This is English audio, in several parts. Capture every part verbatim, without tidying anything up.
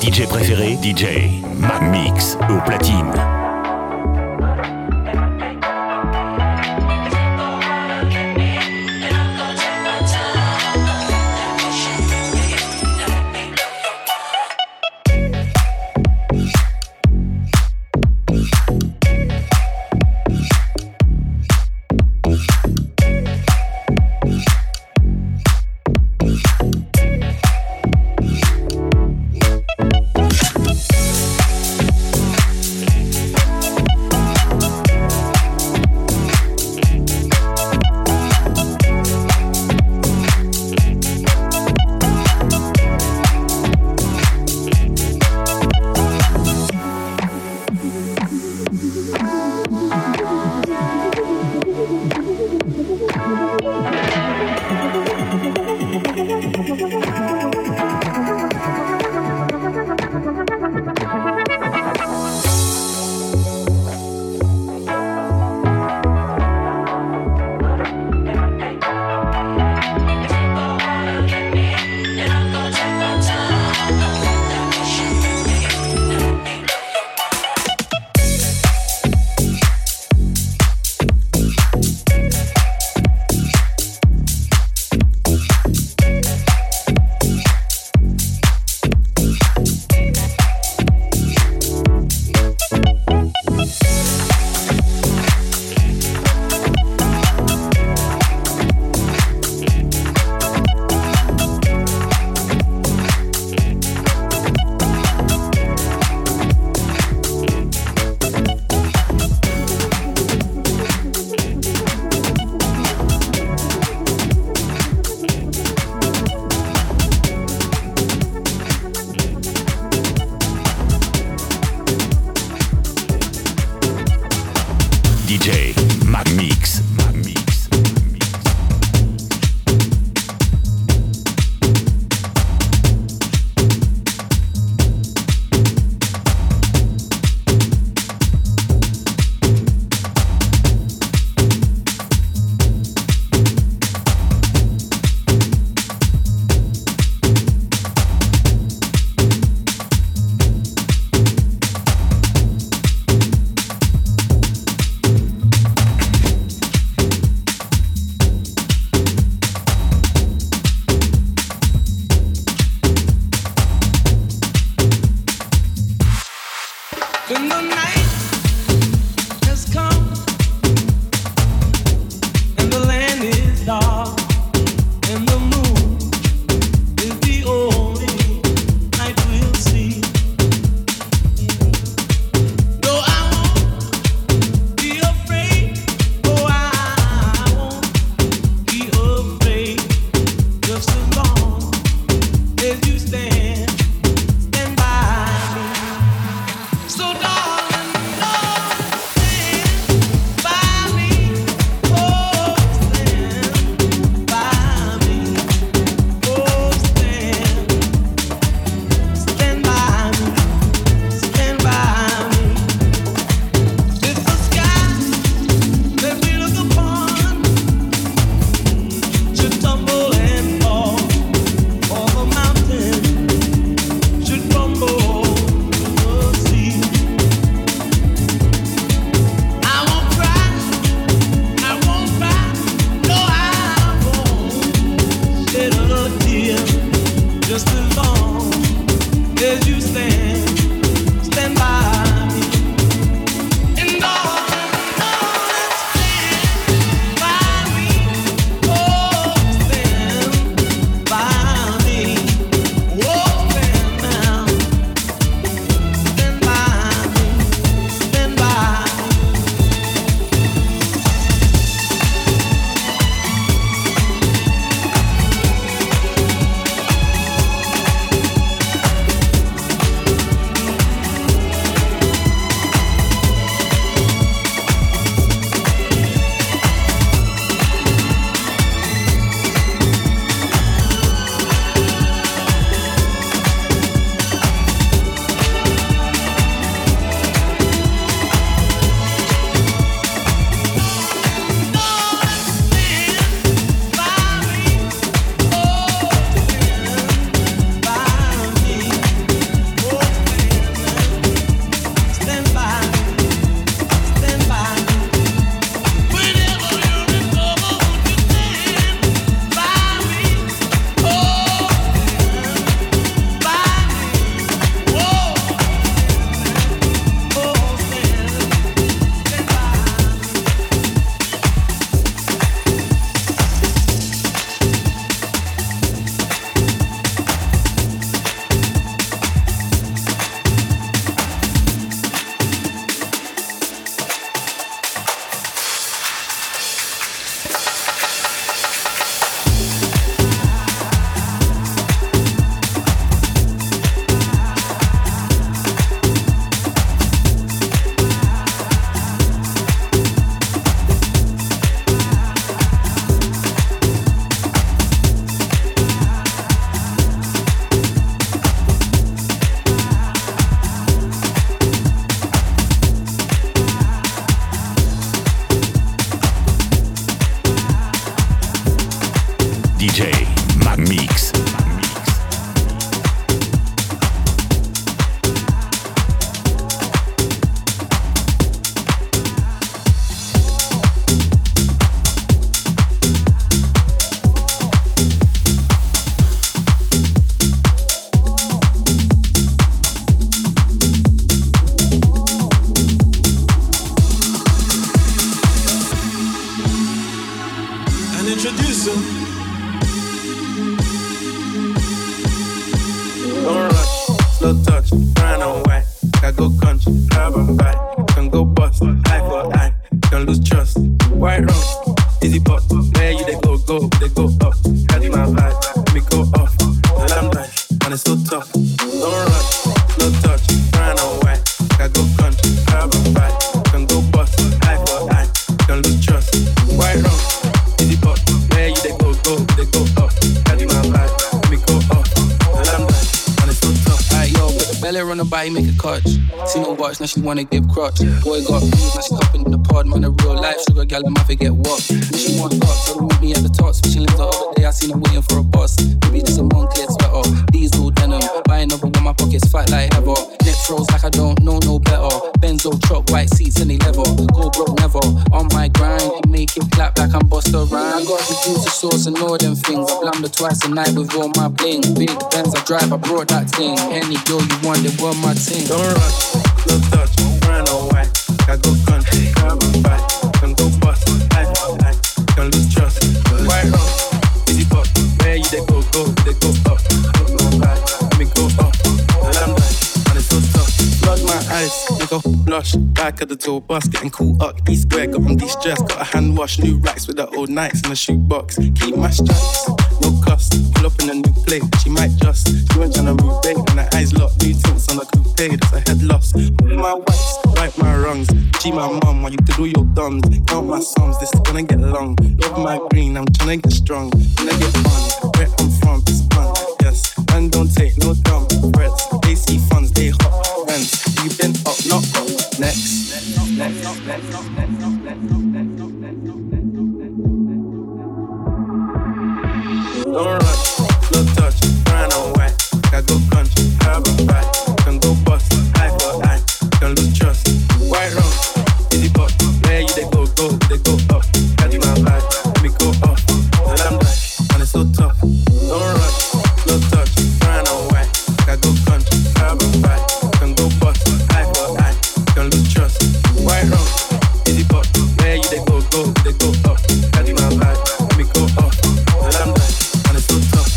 D J préférés, D J Mix au platine. Mix. Now she wanna give crutch. Boy got beef, now she copping in the pod. Man, a real life sugar gal, I might forget what. Now she want cops, so meet me at the top. She lives the other day, I seen her waiting for a bus. Maybe just a Moncler sweater, diesel denim. Buy another one, my pockets fat like ever. Neck froze like I don't know no better. Benzo truck, white seats and they leather. Go broke never, on my grind. You make it clap like I'm Busta Rhymes. I got the juice, the sauce and all them things. I blammed her twice a night with all my bling. Big Benz I drive, I brought that thing. Any girl you want, they want my thing. Don't rush. No touch, run away. I go country, grab a bite. Can go bust, I fall back. Can lose trust, why wrong? Easy pop, where you they go, go, they go up. Look my back, let me go up. The lamplight, and it's so tough. Blood my eyes, nigga, blush. Back at the tour bus, getting cool up. D square, got on these dress. Got a hand wash, new racks with the old nights in a shoebox. Keep my stripes, no cuffs. Pull up in a new plate, she might just. She went tryna move bait, and her eyes locked. New tints on the coupe, that's a head loss. My wipes, wipe my wrongs. G my mum, why you to do your dumbs? Count my sums, this is gonna get long. Love my green, I'm tryna get strong. When I get fun, where I'm from, it's fun, yes. And don't take no dumb threats. They see funds, they hot friends. You been up, not up. Next, next, next, next, next. Don't rush, no touch, run away. I go country, grab a bite. Can go bust, eye for eye, can lose trust. Why wrong? Easy but where you they go, go, they go up. Catch my vibe, let me go up. The lamplight, and it's so tough. Don't rush, no touch, find a way. I go country, grab a bite. Can go bust, eye for eye, can lose trust. Why wrong? Easy but where you they go, go, they go up. Catch my vibe, let me go up. The lamplight, and it's so tough.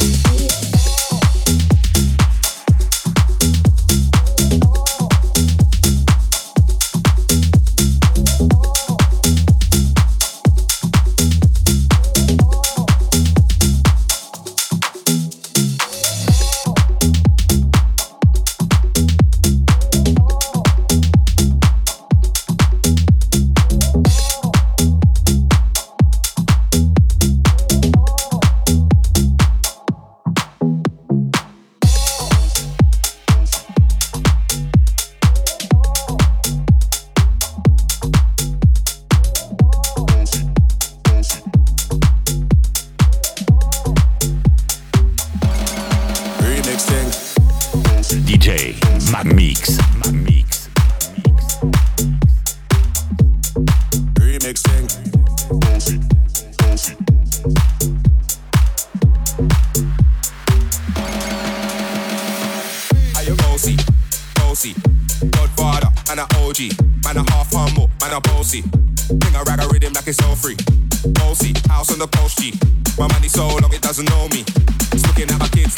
Rhythm like it's all free. Bossy, house on the postie. My money so long it doesn't know me. It's looking at my kids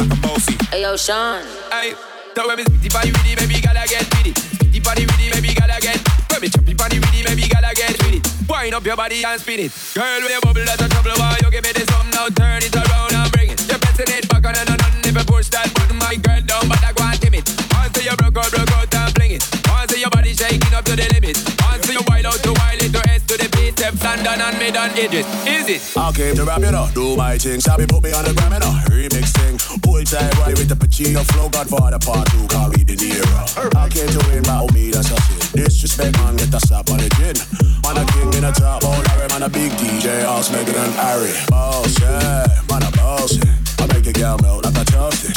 like a bossy. Ayo, Sean. Ay, don't let me spitty by you, really, baby, gotta get pity. it, body with it, baby girl again. When me chop it, body with it, baby girl again. Spin it, wind up your body and spin it. Girl with your bubble, that's a trouble. Why you give me this something now? Turn it around and bring it. You're pressing it back on and on and never push that button, my girl down, but I go and dim it. Once you broke out, broke out and fling it. Once your body shaking up to the limit. Once you wild out to wild it to S to the beat. Steps London and mid on edges. Is it? I came to rap, you know, do my thing. Sabi put me on the gram, you know, remix thing. Pull tight right with the Pacino flow. Godfather part two, call me the Nero. I came to win, battle me, that's a shit. Disrespect, man, get a slap on the chin. Man a king in a top, all Larry, man a big D J, I'll smack it on Harry. Boss, yeah, man a boss, yeah. I make a girl melt like a toasty.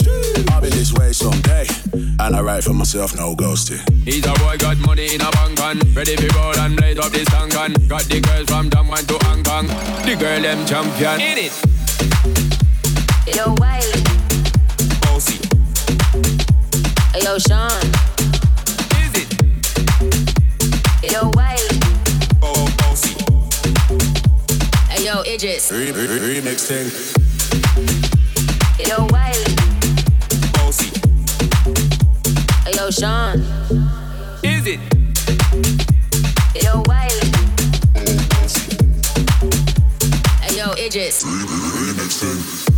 I'll be this way someday, and I write for myself, no ghosting. He's a boy, got money in a bank on, ready for roll and blaze up this tank on. Got the girls from Damwon to Hong Kong, the girl them champion. In it. Yo, Wiley. Bossy. Yo, Sean. Is it? Yo, Wiley. Oh, Bossy. Yo, Idris. Remix thing. Yo, Wiley. Bossy. Yo, Sean. Is it? Yo, Wiley. Bossy. Yo, Idris. Remixing.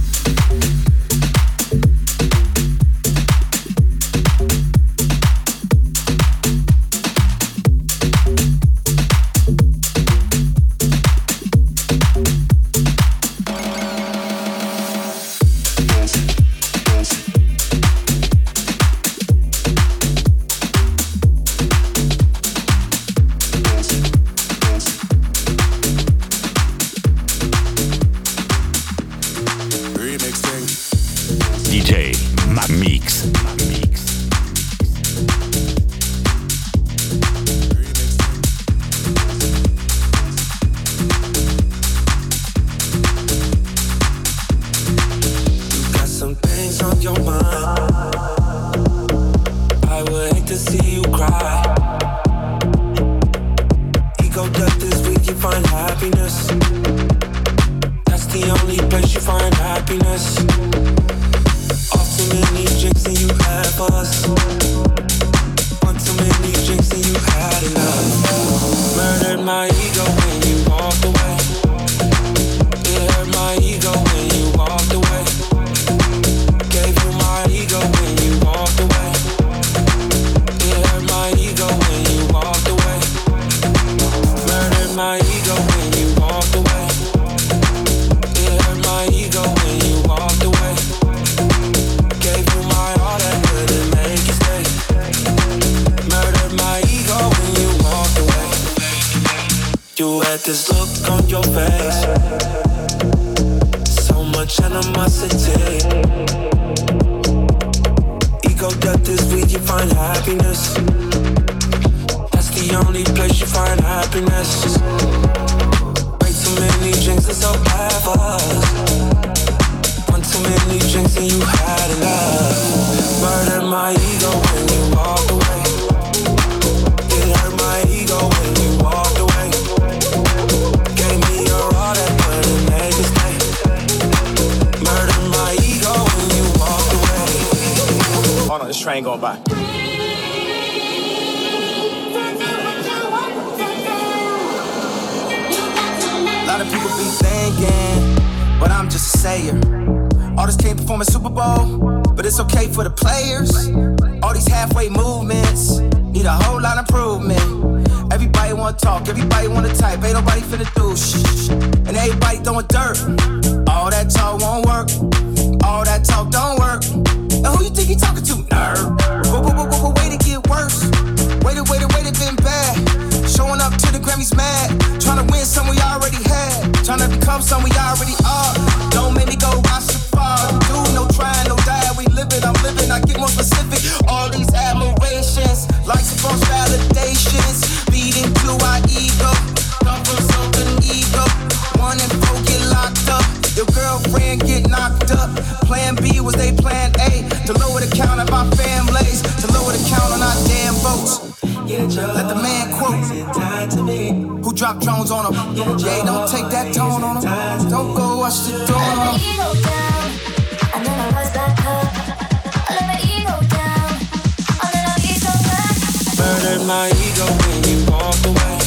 Burn hurted my ego when you walked away.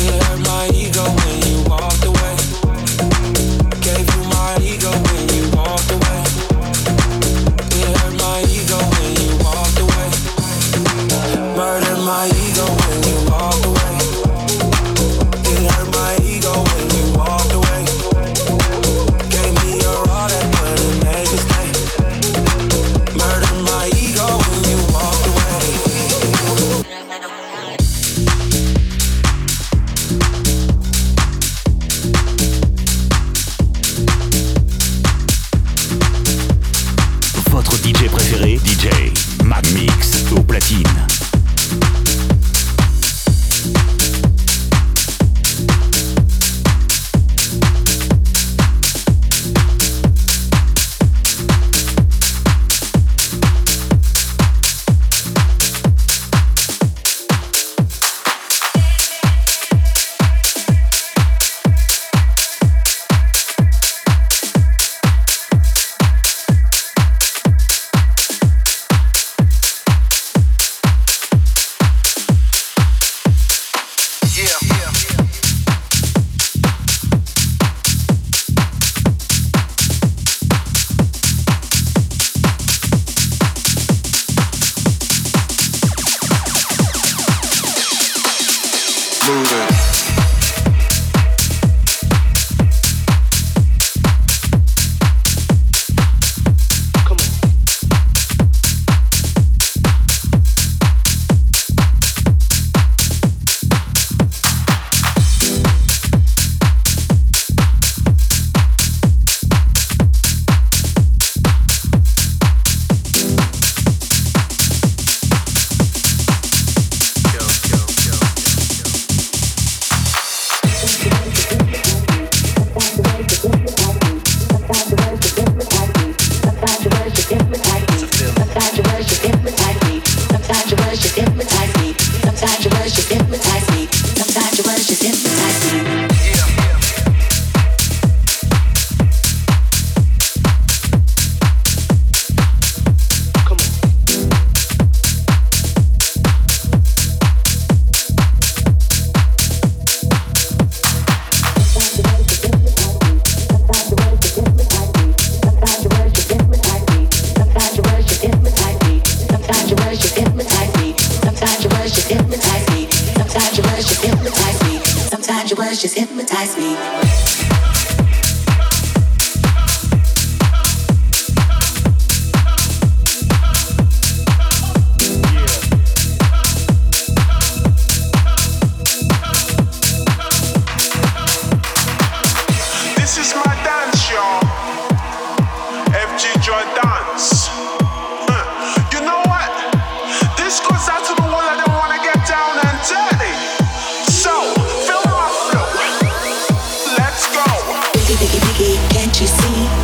It hurt my ego when you walked away. Gave you my ego when you walked away. It hurt my ego when you walked away. Murdered my ego when you walked away. It hurt my ego when you walked away. Gave me your all that wouldn't make a stay. Murdered my ego when you walked away. Votre D J préféré, D J Mad Mix au platine.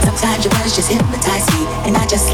Sometimes your words just hypnotize me. Sometimes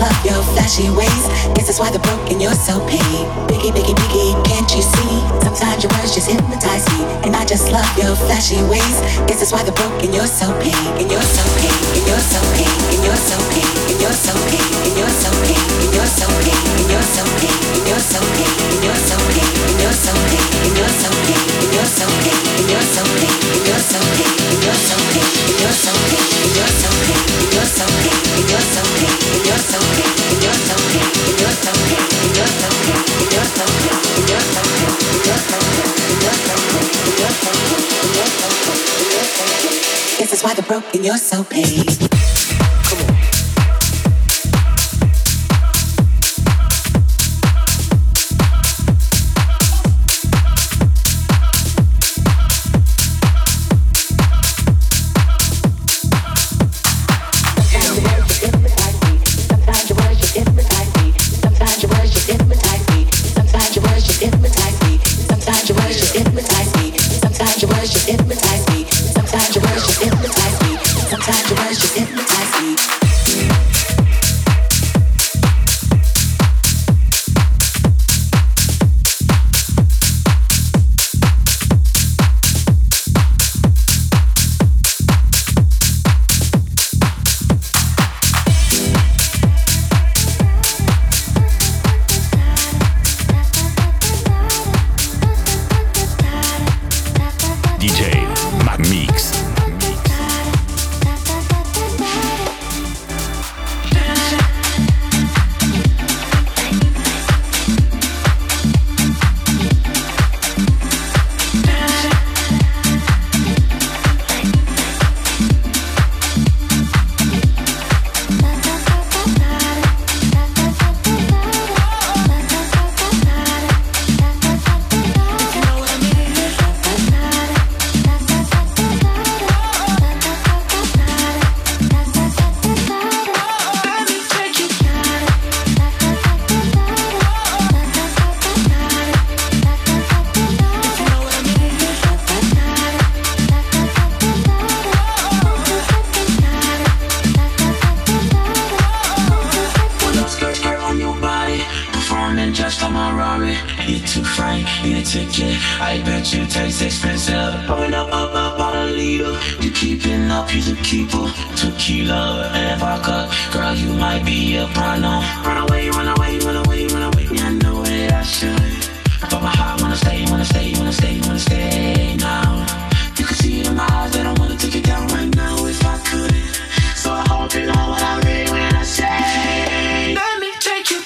your words just hypnotize me. get a ticket. I bet you taste expensive. Pouring up my bottle of you. You keeping up, you the keeper. Tequila and vodka. Girl, you might be a problem. Run away, run away, run away, run away. I know that I should, but my heart wanna stay, wanna stay, wanna stay, wanna stay now. You can see it in my eyes that I wanna take it down right now if I could. So I hope you know what I read when I say, let me take you.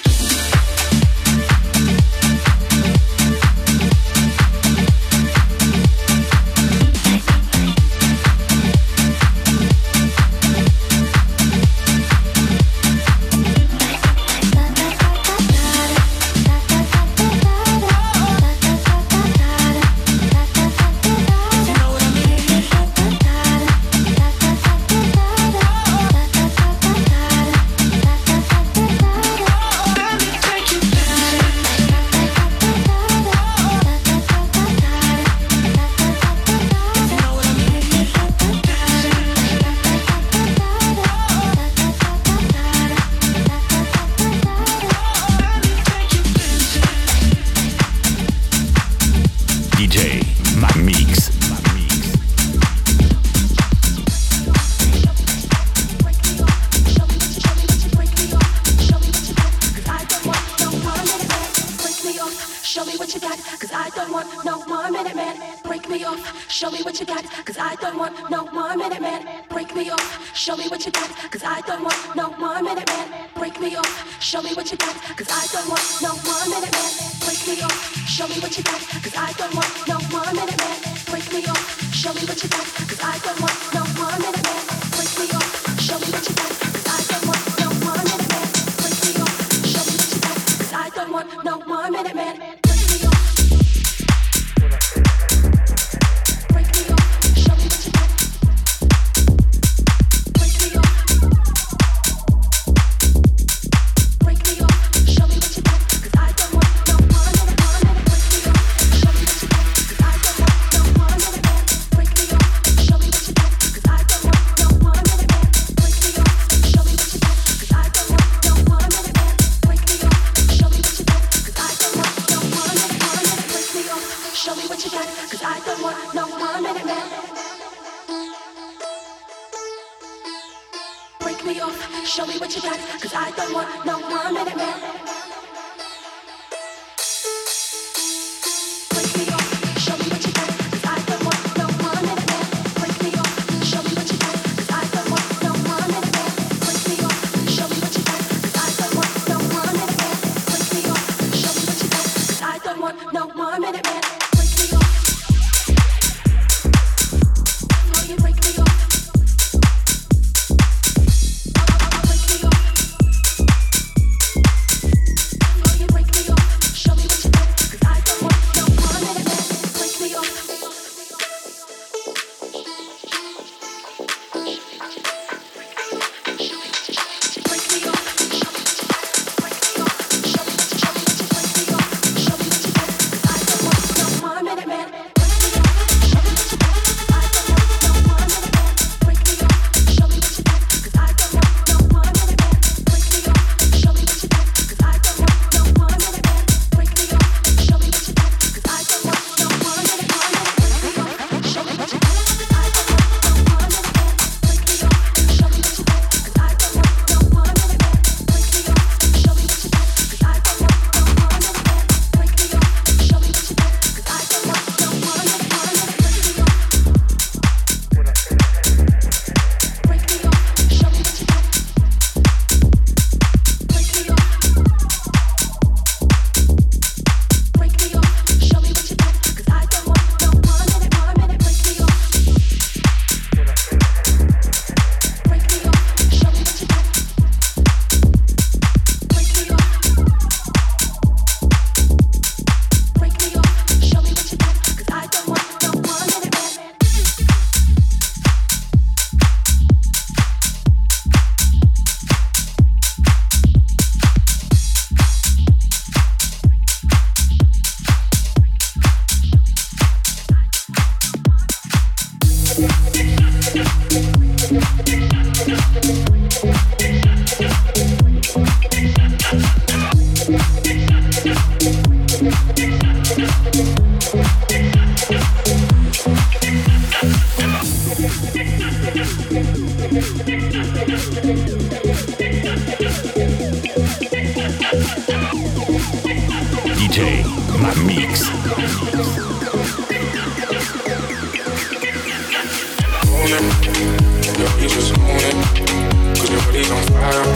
is on fire.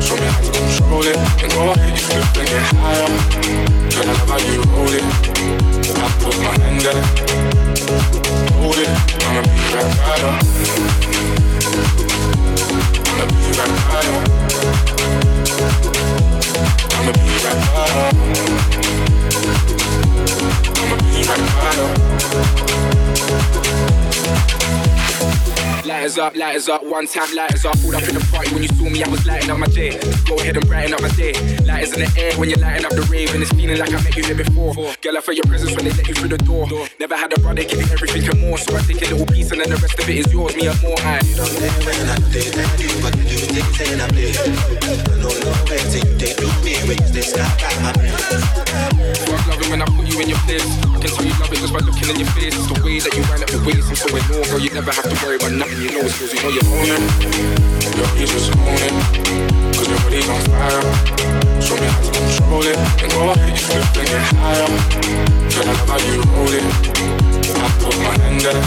Show me how to control it. And go ahead, you flip and get higher. Can I love how you hold it? I put my hand up, hold it. I'ma be right by you. I'ma be right by you. I'ma be right by you. I'ma be right by you. Lighters up, lighters up, one time lighters up. Pulled up in the party when you saw me, I was lighting up my day. Go ahead and brighten up my day. Lighters in the air when you're lighting up the rave. And it's feeling like I met you here before. Girl, I felt your presence when they let you through the door. Never had a brother give you everything and more. So I take a little piece and then the rest of it is yours, me and more. I you don't live when I do things I do. But you do things and I play. I know no way till you take to me. When you stay sky, I'm in. Fuck loving when I put you in your place. I can tell you love it just by looking in your face. It's the way that you wind up your waist. I'm so ignored, girl, you never have to worry about nothing. You know it's cause you know you're on it. Girl, you just own it. Cause your body's on fire. Show me how to control it. And go ahead, you flip and get higher. Girl, I love how you hold it. I put my hand up,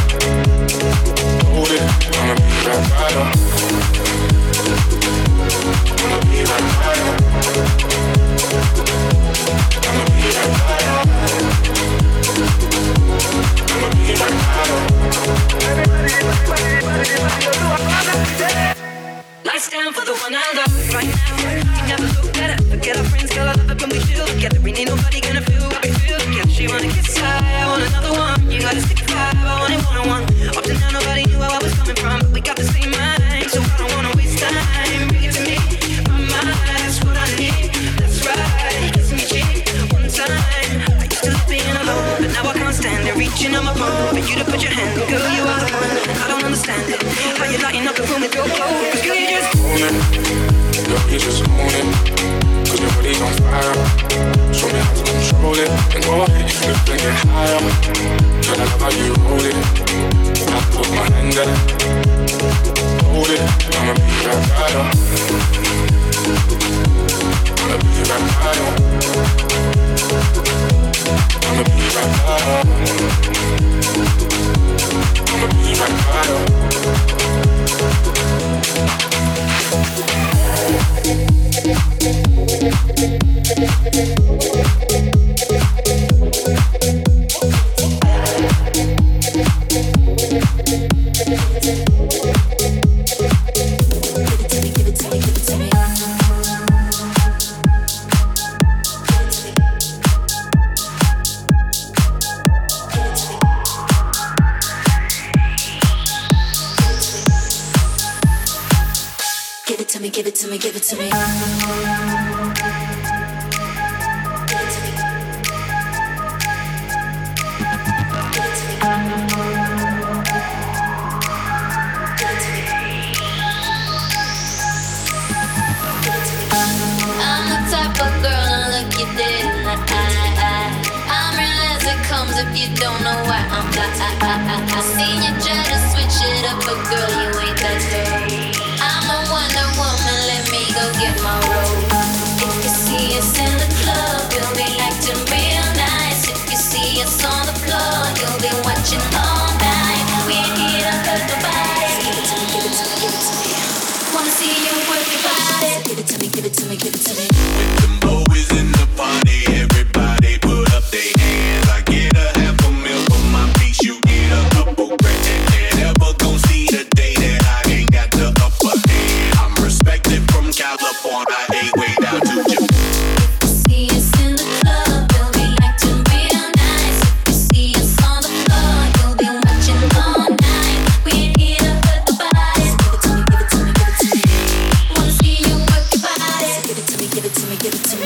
hold it. I'ma be right by you. I'ma be right by you. I'ma be right by you. I'ma be right by you. Lights down for the one I love right now. She never looked at her. Look at her friends, girl, I love it when we chill together. We ain't nobody gonna feel what we feel together. She wanna kiss high, I want another one. You gotta stick five, I want it one-on-one. Up to now, nobody knew where I was coming from, but we got the same mind, so I don't wanna waste time. Bring it to me, my mind, that's what I need. That's right, kissing me cheek one time. I used to love being alone, but now I can't stand it. Reaching on my phone, but you to put your hand, girl, you are the one. How you lighting up the room with your clothes? Cause girl, you just own it. Girl, you just own it. Cause your body's on fire. Show me how to control it. And go ahead, you flip and get higher. Girl, I love how you hold it. I put my hand up, hold it. I'ma be right by you. I'ma be right by you. I'ma be right by you. I'ma be right by you. Give it to me, give it to me. Give it to me. Give it to me. Give it to me. Give it to me. I'm the type of girl to look you dead in the eye. I'm real as it comes if you don't know why I'm black. I seen you try to switch it up, but girl, you ain't that dirty. I'm a Wonder Woman, let me go get my robe. If you see us in the club, you'll be acting real nice. If you see us on the floor, you'll be watching all night. We ain't here to hurt nobody. Give it to me, give it to me, give it to me. Wanna see you work your body. Give it to me, give it to me, give it to me. When the mo is in the party, everybody put up their hands. I get a half a meal for my piece, you get a couple grand. And never gon' see the day that I ain't got the upper hand. I'm respected from California, I ain't way down to Japan. Give it to me.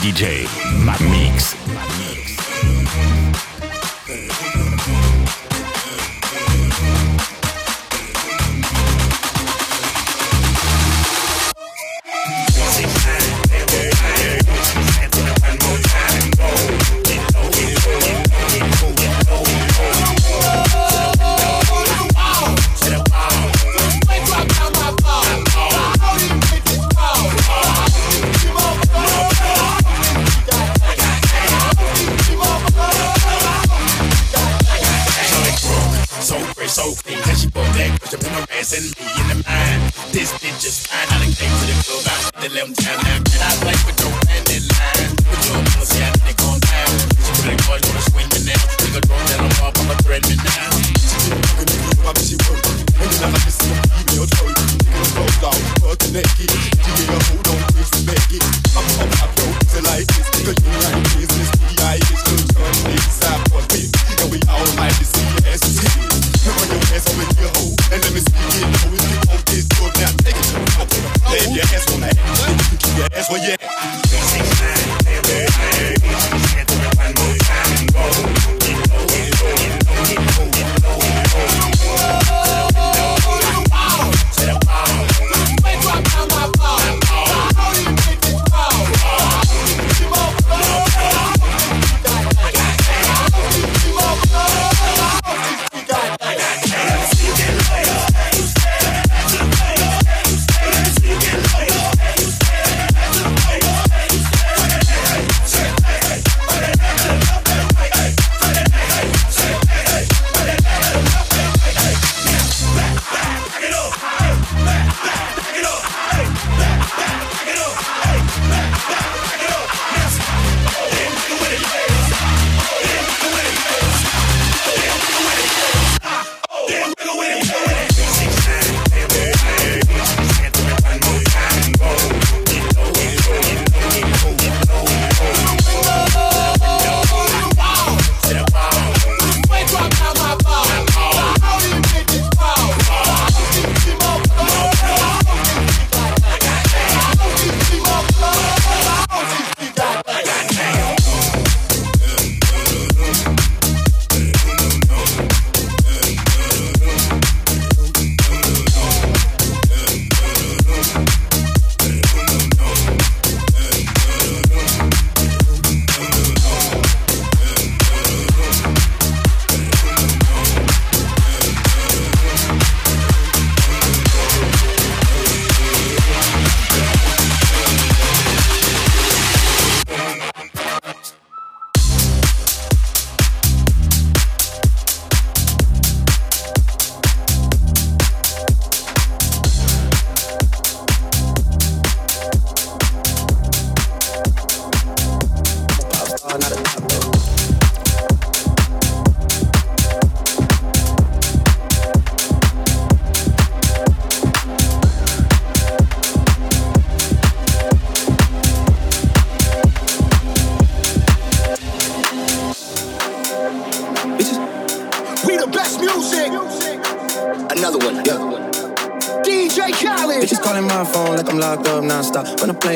D J Mad Mix.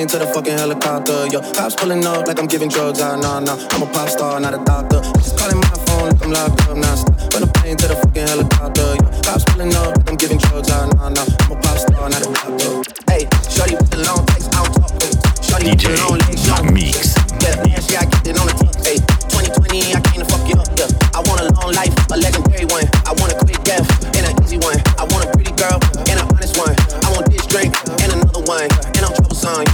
To the fucking helicopter, yo. Cops pulling up like I'm giving drugs out, nah, nah. I'm a pop star, not a doctor. Just calling my phone like I'm locked up, nah, stop. When I'm playing to the fucking helicopter, yo. Cops pulling up like I'm giving drugs out, nah, nah. I'm a pop star, not a doctor. Hey, shorty with the long legs, I don't talk to. Shorty with the long legs, I don't mix. Yeah, man, yeah, I get it on the top. Hey, twenty twenty, I came to fuck you up, yeah. I want a long life, a legendary one. I want a quick death and an easy one. I want a pretty girl and an honest one. I want this drink and another one. And I'm troublesome.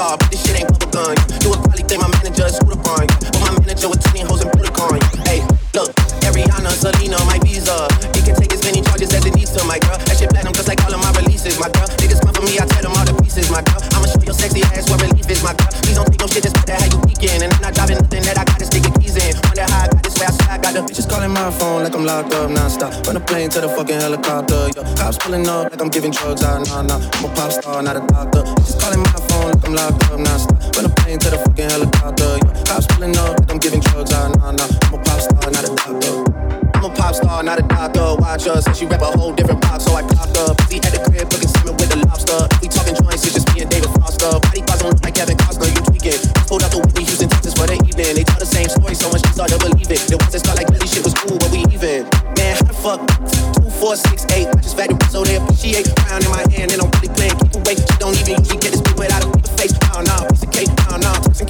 But this shit ain't bubble gum. You would probably think my manager is screwed up on. But my manager with twenty hoes and Budokan. Hey, look, Ariana, Selena, my visa. He can take as many charges as it needs to, my girl. That shit platinum just like all of my releases, my girl. Niggas come for me, I tear them all to pieces, my girl. I'ma show your sexy ass where relief is, my girl. Please don't take no shit, just put that how you peeking. And I'm not driving nothing that I got this nigga keys in. Wonder how I got this way, I swear I got the bitches calling my phone like I'm locked up, non-stop. From the plane to the fucking helicopter, yo. Cops pulling up like I'm giving drugs out, nah, nah. I'm a pop star, not a doctor. Bitches calling my phone. I'm locked up, nah, stop. When I'm playing to the fucking helicopter, yeah. Cops pulling up, like I'm giving drugs, ah, nah, nah. I'm a pop star, not a doctor. I'm a pop star, not a doctor. Watch her, since she rap a whole different pop, so I popped up. Busy at the crib, cooking salmon with a lobster. We talking joints, it's just me and David Foster. Body parts don't look like Kevin Costner, you tweaking. Pulled out the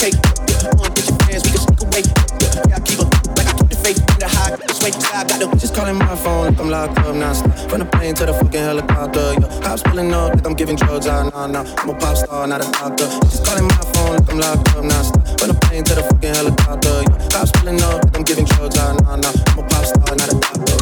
take on with your friends, we can sneak away. Yeah, I keep up, like I keep the faith in the high, this way. I got the bitches calling my phone, like I'm locked up nonstop. From the plane to the fucking helicopter, yeah. Cops pulling up, like I'm giving drugs, ah, nah, nah. I'm a pop star, not a doctor. Just calling my phone, like I'm locked up nonstop. From the plane to the fucking helicopter, yeah. Cops pulling up, like I'm giving drugs, ah, nah, nah. I'm a pop star, not a doctor.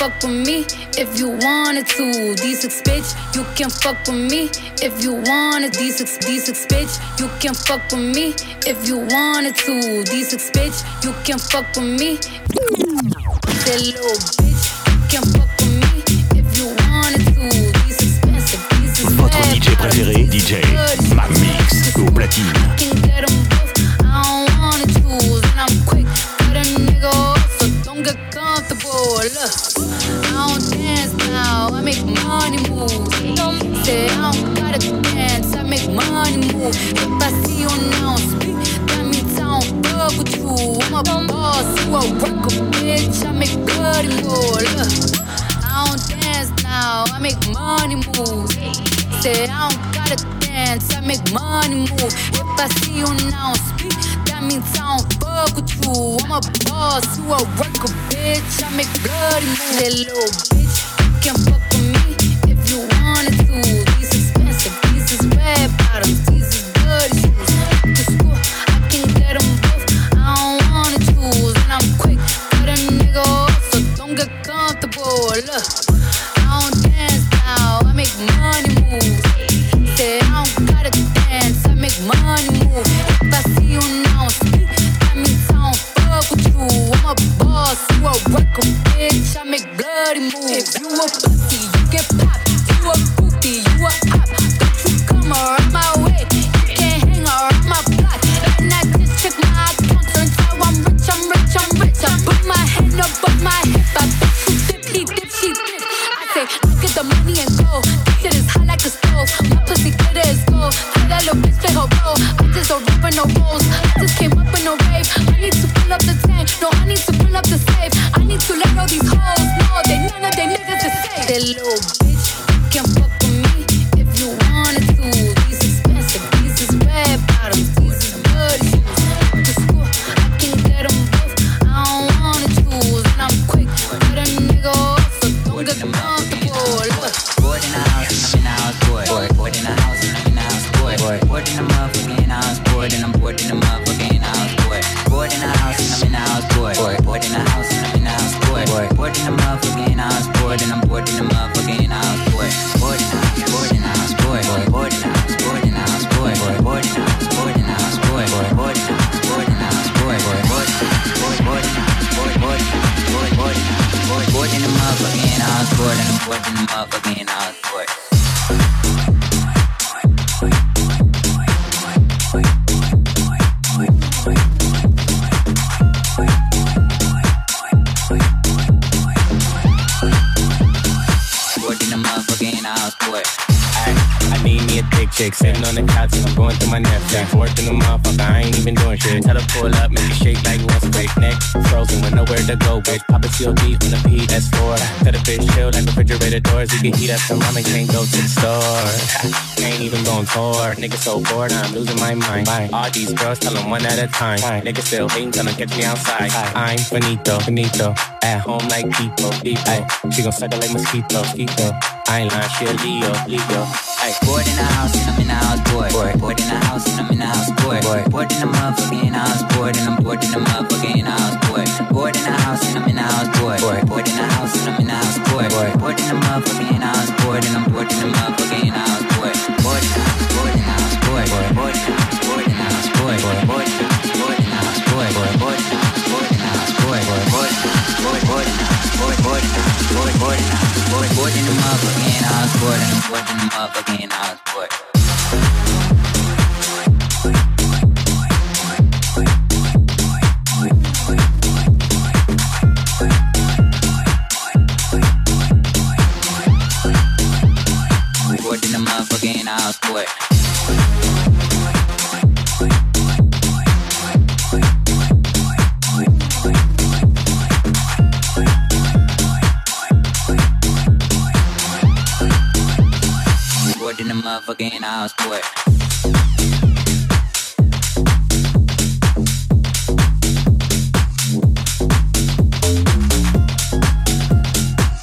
Fuck with me if you wanted to. D six bitch, you can fuck with me if you wanted. D six, D six bitch, you can fuck with me if you wanted to. D six bitch, you can fuck with me. That little bitch, you can fuck with me if you wanted to. This expensive, this is votre D J préféré, D J Mamix au platine. I don't wanna choose, and I'm quick with a nigga, so don't get comfortable. Look. I make money move. Say I don't gotta dance, I make money move. If I see you now speak, that means I don't fuck with you. I'm a boss, you a worker, bitch. I make money move. Look, I don't dance now, I make money move. Say I don't gotta dance, I make money move. If I see you now speak, that means I don't fuck with you. I'm a boss, you a worker, bitch. I make bloody move. That little bitch. You can fuck with me if you You can heat up some ramen, can't go to the store. Ain't even going tour. Nigga so bored, I'm losing my mind. All these girls, tell them one at a time. Nigga still hating, tell them catch me outside. I'm finito, finito. At home like people, people. She gon' suck like mosquito, mosquito. I ain't lying, she a Leo, Leo. Ay, bored in the house and I'm in the house, bored. Bored in the house and I'm in the house, bored. Bored in the motherfucking house, bored. And I'm bored in the motherfucking house, bored. Bored in the house and I'm in the house, bored. Bored in the house and I'm in the house, bored. Bored in the motherfucking house, bored. And I'm bored in the motherfucking house, bored. Bored in the house, bored in the house, bored. Bored in the house, bored in the house, bored. Bored in the house, bored in the house, bored. Bored in the house, bored in the house, bored. Bored in the house, bored in the house, bored. Bored in the house, bored in the house, bored. Boy, boy, in the motherfucking house, boy, in the motherfucking house, boy. Boy, in the motherfucking house, boy. Motherfucking house, boy.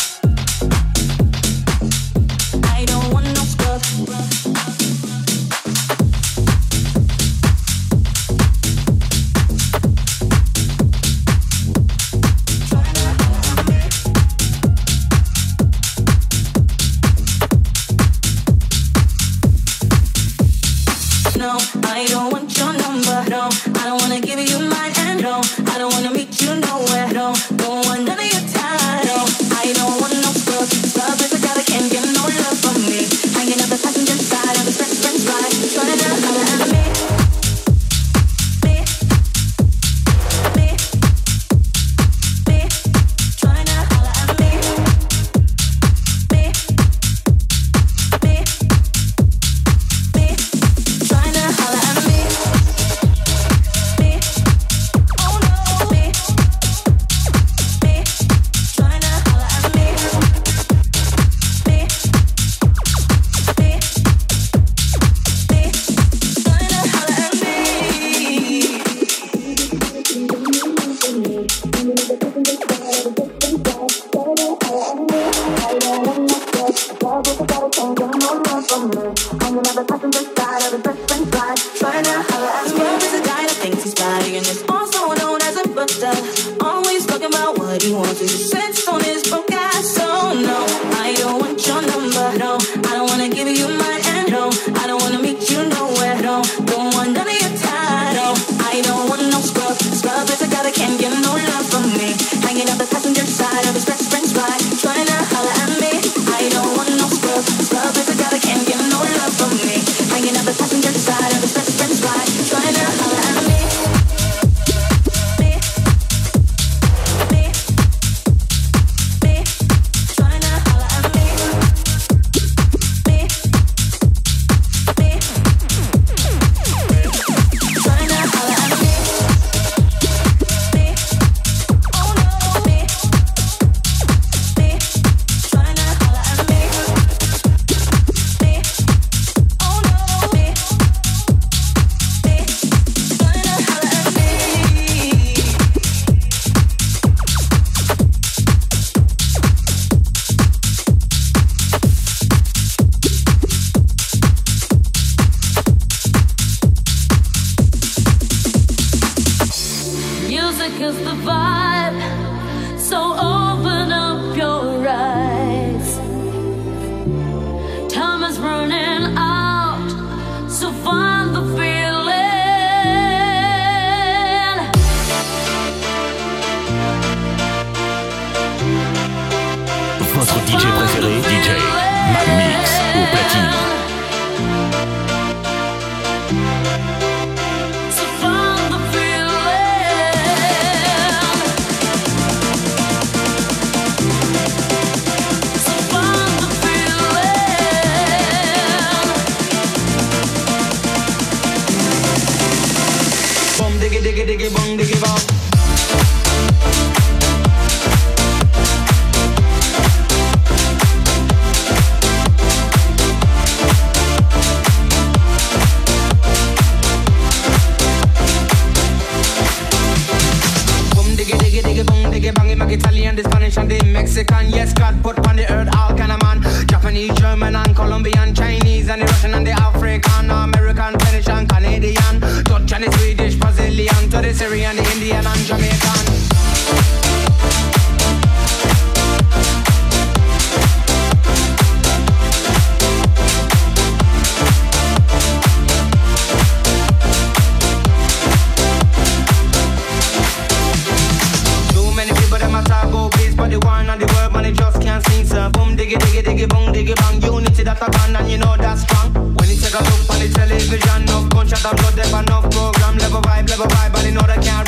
Mix au platine. Enough gunshot, I've got them, enough program, level vibe, level vibe, but they know they can't